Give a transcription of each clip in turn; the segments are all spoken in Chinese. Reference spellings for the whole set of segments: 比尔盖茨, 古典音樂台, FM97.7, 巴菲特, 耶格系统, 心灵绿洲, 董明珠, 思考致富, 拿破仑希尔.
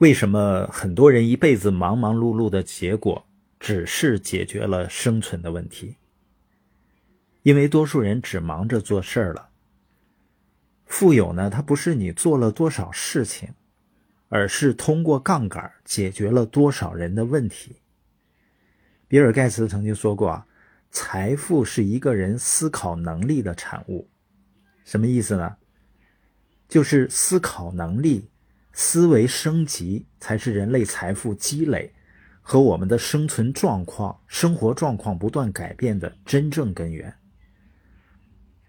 为什么很多人一辈子忙忙碌碌的结果只是解决了生存的问题？因为多数人只忙着做事儿了。富有呢，它不是你做了多少事情，而是通过杠杆解决了多少人的问题。比尔盖茨曾经说过啊，财富是一个人思考能力的产物。什么意思呢？就是思考能力、思维升级才是人类财富积累和我们的生存状况、生活状况不断改变的真正根源。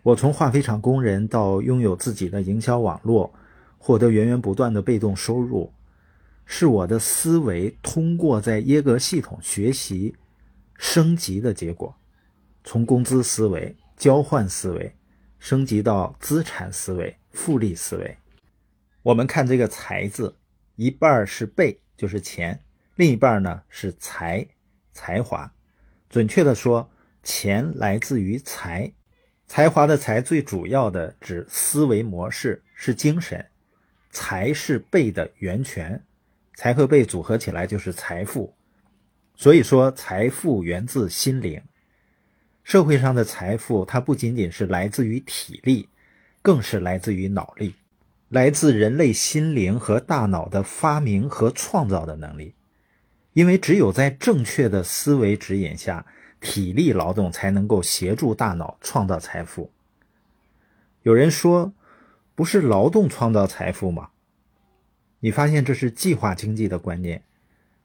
我从化肥厂工人到拥有自己的营销网络，获得源源不断的被动收入，是我的思维通过在耶格系统学习升级的结果。从工资思维、交换思维升级到资产思维、复利思维。我们看这个财字，一半是贝，就是钱，另一半呢是才，才华。准确的说，钱来自于才，才华的才最主要的指思维模式，是精神。才是贝的源泉，才和贝组合起来就是财富。所以说财富源自心灵。社会上的财富，它不仅仅是来自于体力，更是来自于脑力，来自人类心灵和大脑的发明和创造的能力。因为只有在正确的思维指引下，体力劳动才能够协助大脑创造财富。有人说，不是劳动创造财富吗？你发现这是计划经济的观念，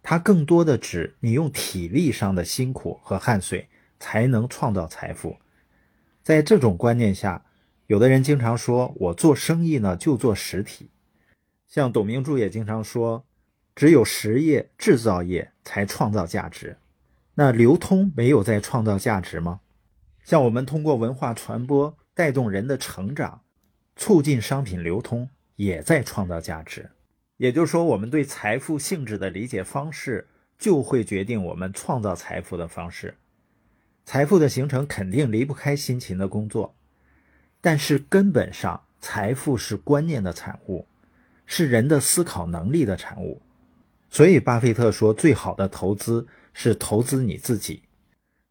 它更多的指你用体力上的辛苦和汗水才能创造财富。在这种观念下，有的人经常说，我做生意呢就做实体。像董明珠也经常说，只有实业、制造业才创造价值。那流通没有在创造价值吗？像我们通过文化传播带动人的成长，促进商品流通，也在创造价值。也就是说，我们对财富性质的理解方式，就会决定我们创造财富的方式。财富的形成肯定离不开辛勤的工作，但是根本上，财富是观念的产物，是人的思考能力的产物。所以巴菲特说，最好的投资是投资你自己。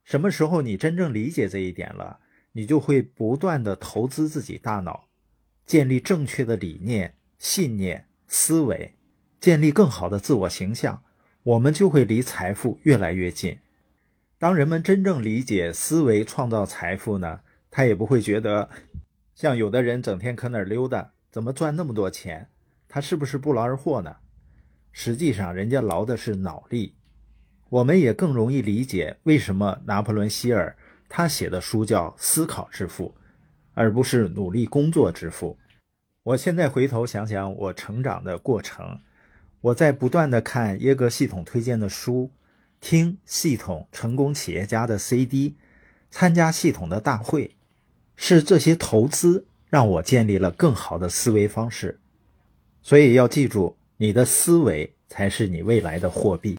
什么时候你真正理解这一点了，你就会不断的投资自己大脑，建立正确的理念、信念、思维，建立更好的自我形象，我们就会离财富越来越近。当人们真正理解思维创造财富呢，他也不会觉得像有的人整天搁那儿溜达，怎么赚那么多钱，他是不是不劳而获呢？实际上人家劳的是脑力。我们也更容易理解为什么拿破仑希尔他写的书叫《思考致富》，而不是《努力工作致富》。我现在回头想想我成长的过程，我在不断的看耶格系统推荐的书，听系统成功企业家的 CD， 参加系统的大会，是这些投资让我建立了更好的思维方式。所以要记住，你的思维才是你未来的货币。